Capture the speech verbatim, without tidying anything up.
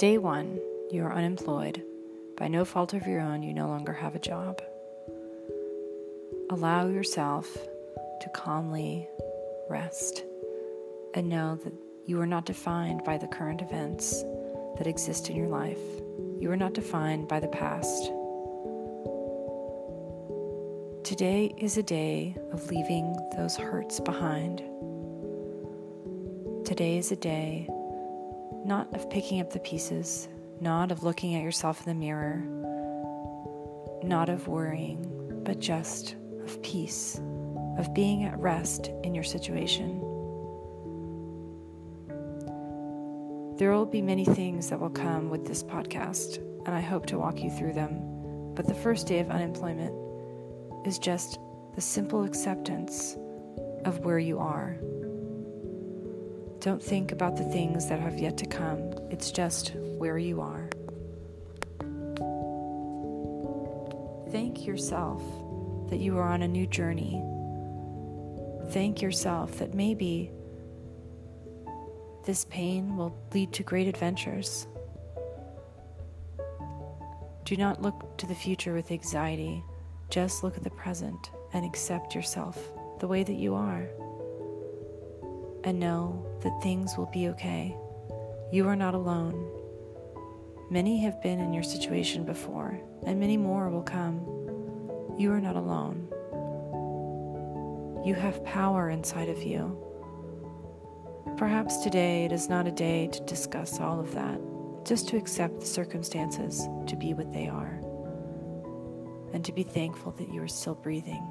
Day one, you are unemployed. By no fault of your own, you no longer have a job. Allow yourself to calmly rest and know that you are not defined by the current events that exist in your life. You are not defined by the past. Today is a day of leaving those hurts behind. Today is a day not of picking up the pieces, not of looking at yourself in the mirror, not of worrying, but just of peace, of being at rest in your situation. There will be many things that will come with this podcast, and I hope to walk you through them. But the first day of unemployment is just the simple acceptance of where you are. Don't think about the things that have yet to come. It's just where you are. Thank yourself that you are on a new journey. Thank yourself that maybe this pain will lead to great adventures. Do not look to the future with anxiety. Just look at the present and accept yourself the way that you are. And know that things will be okay. You are not alone. Many have been in your situation before, and many more will come. You are not alone. You have power inside of you. Perhaps today it is not a day to discuss all of that, just to accept the circumstances to be what they are, and to be thankful that you are still breathing.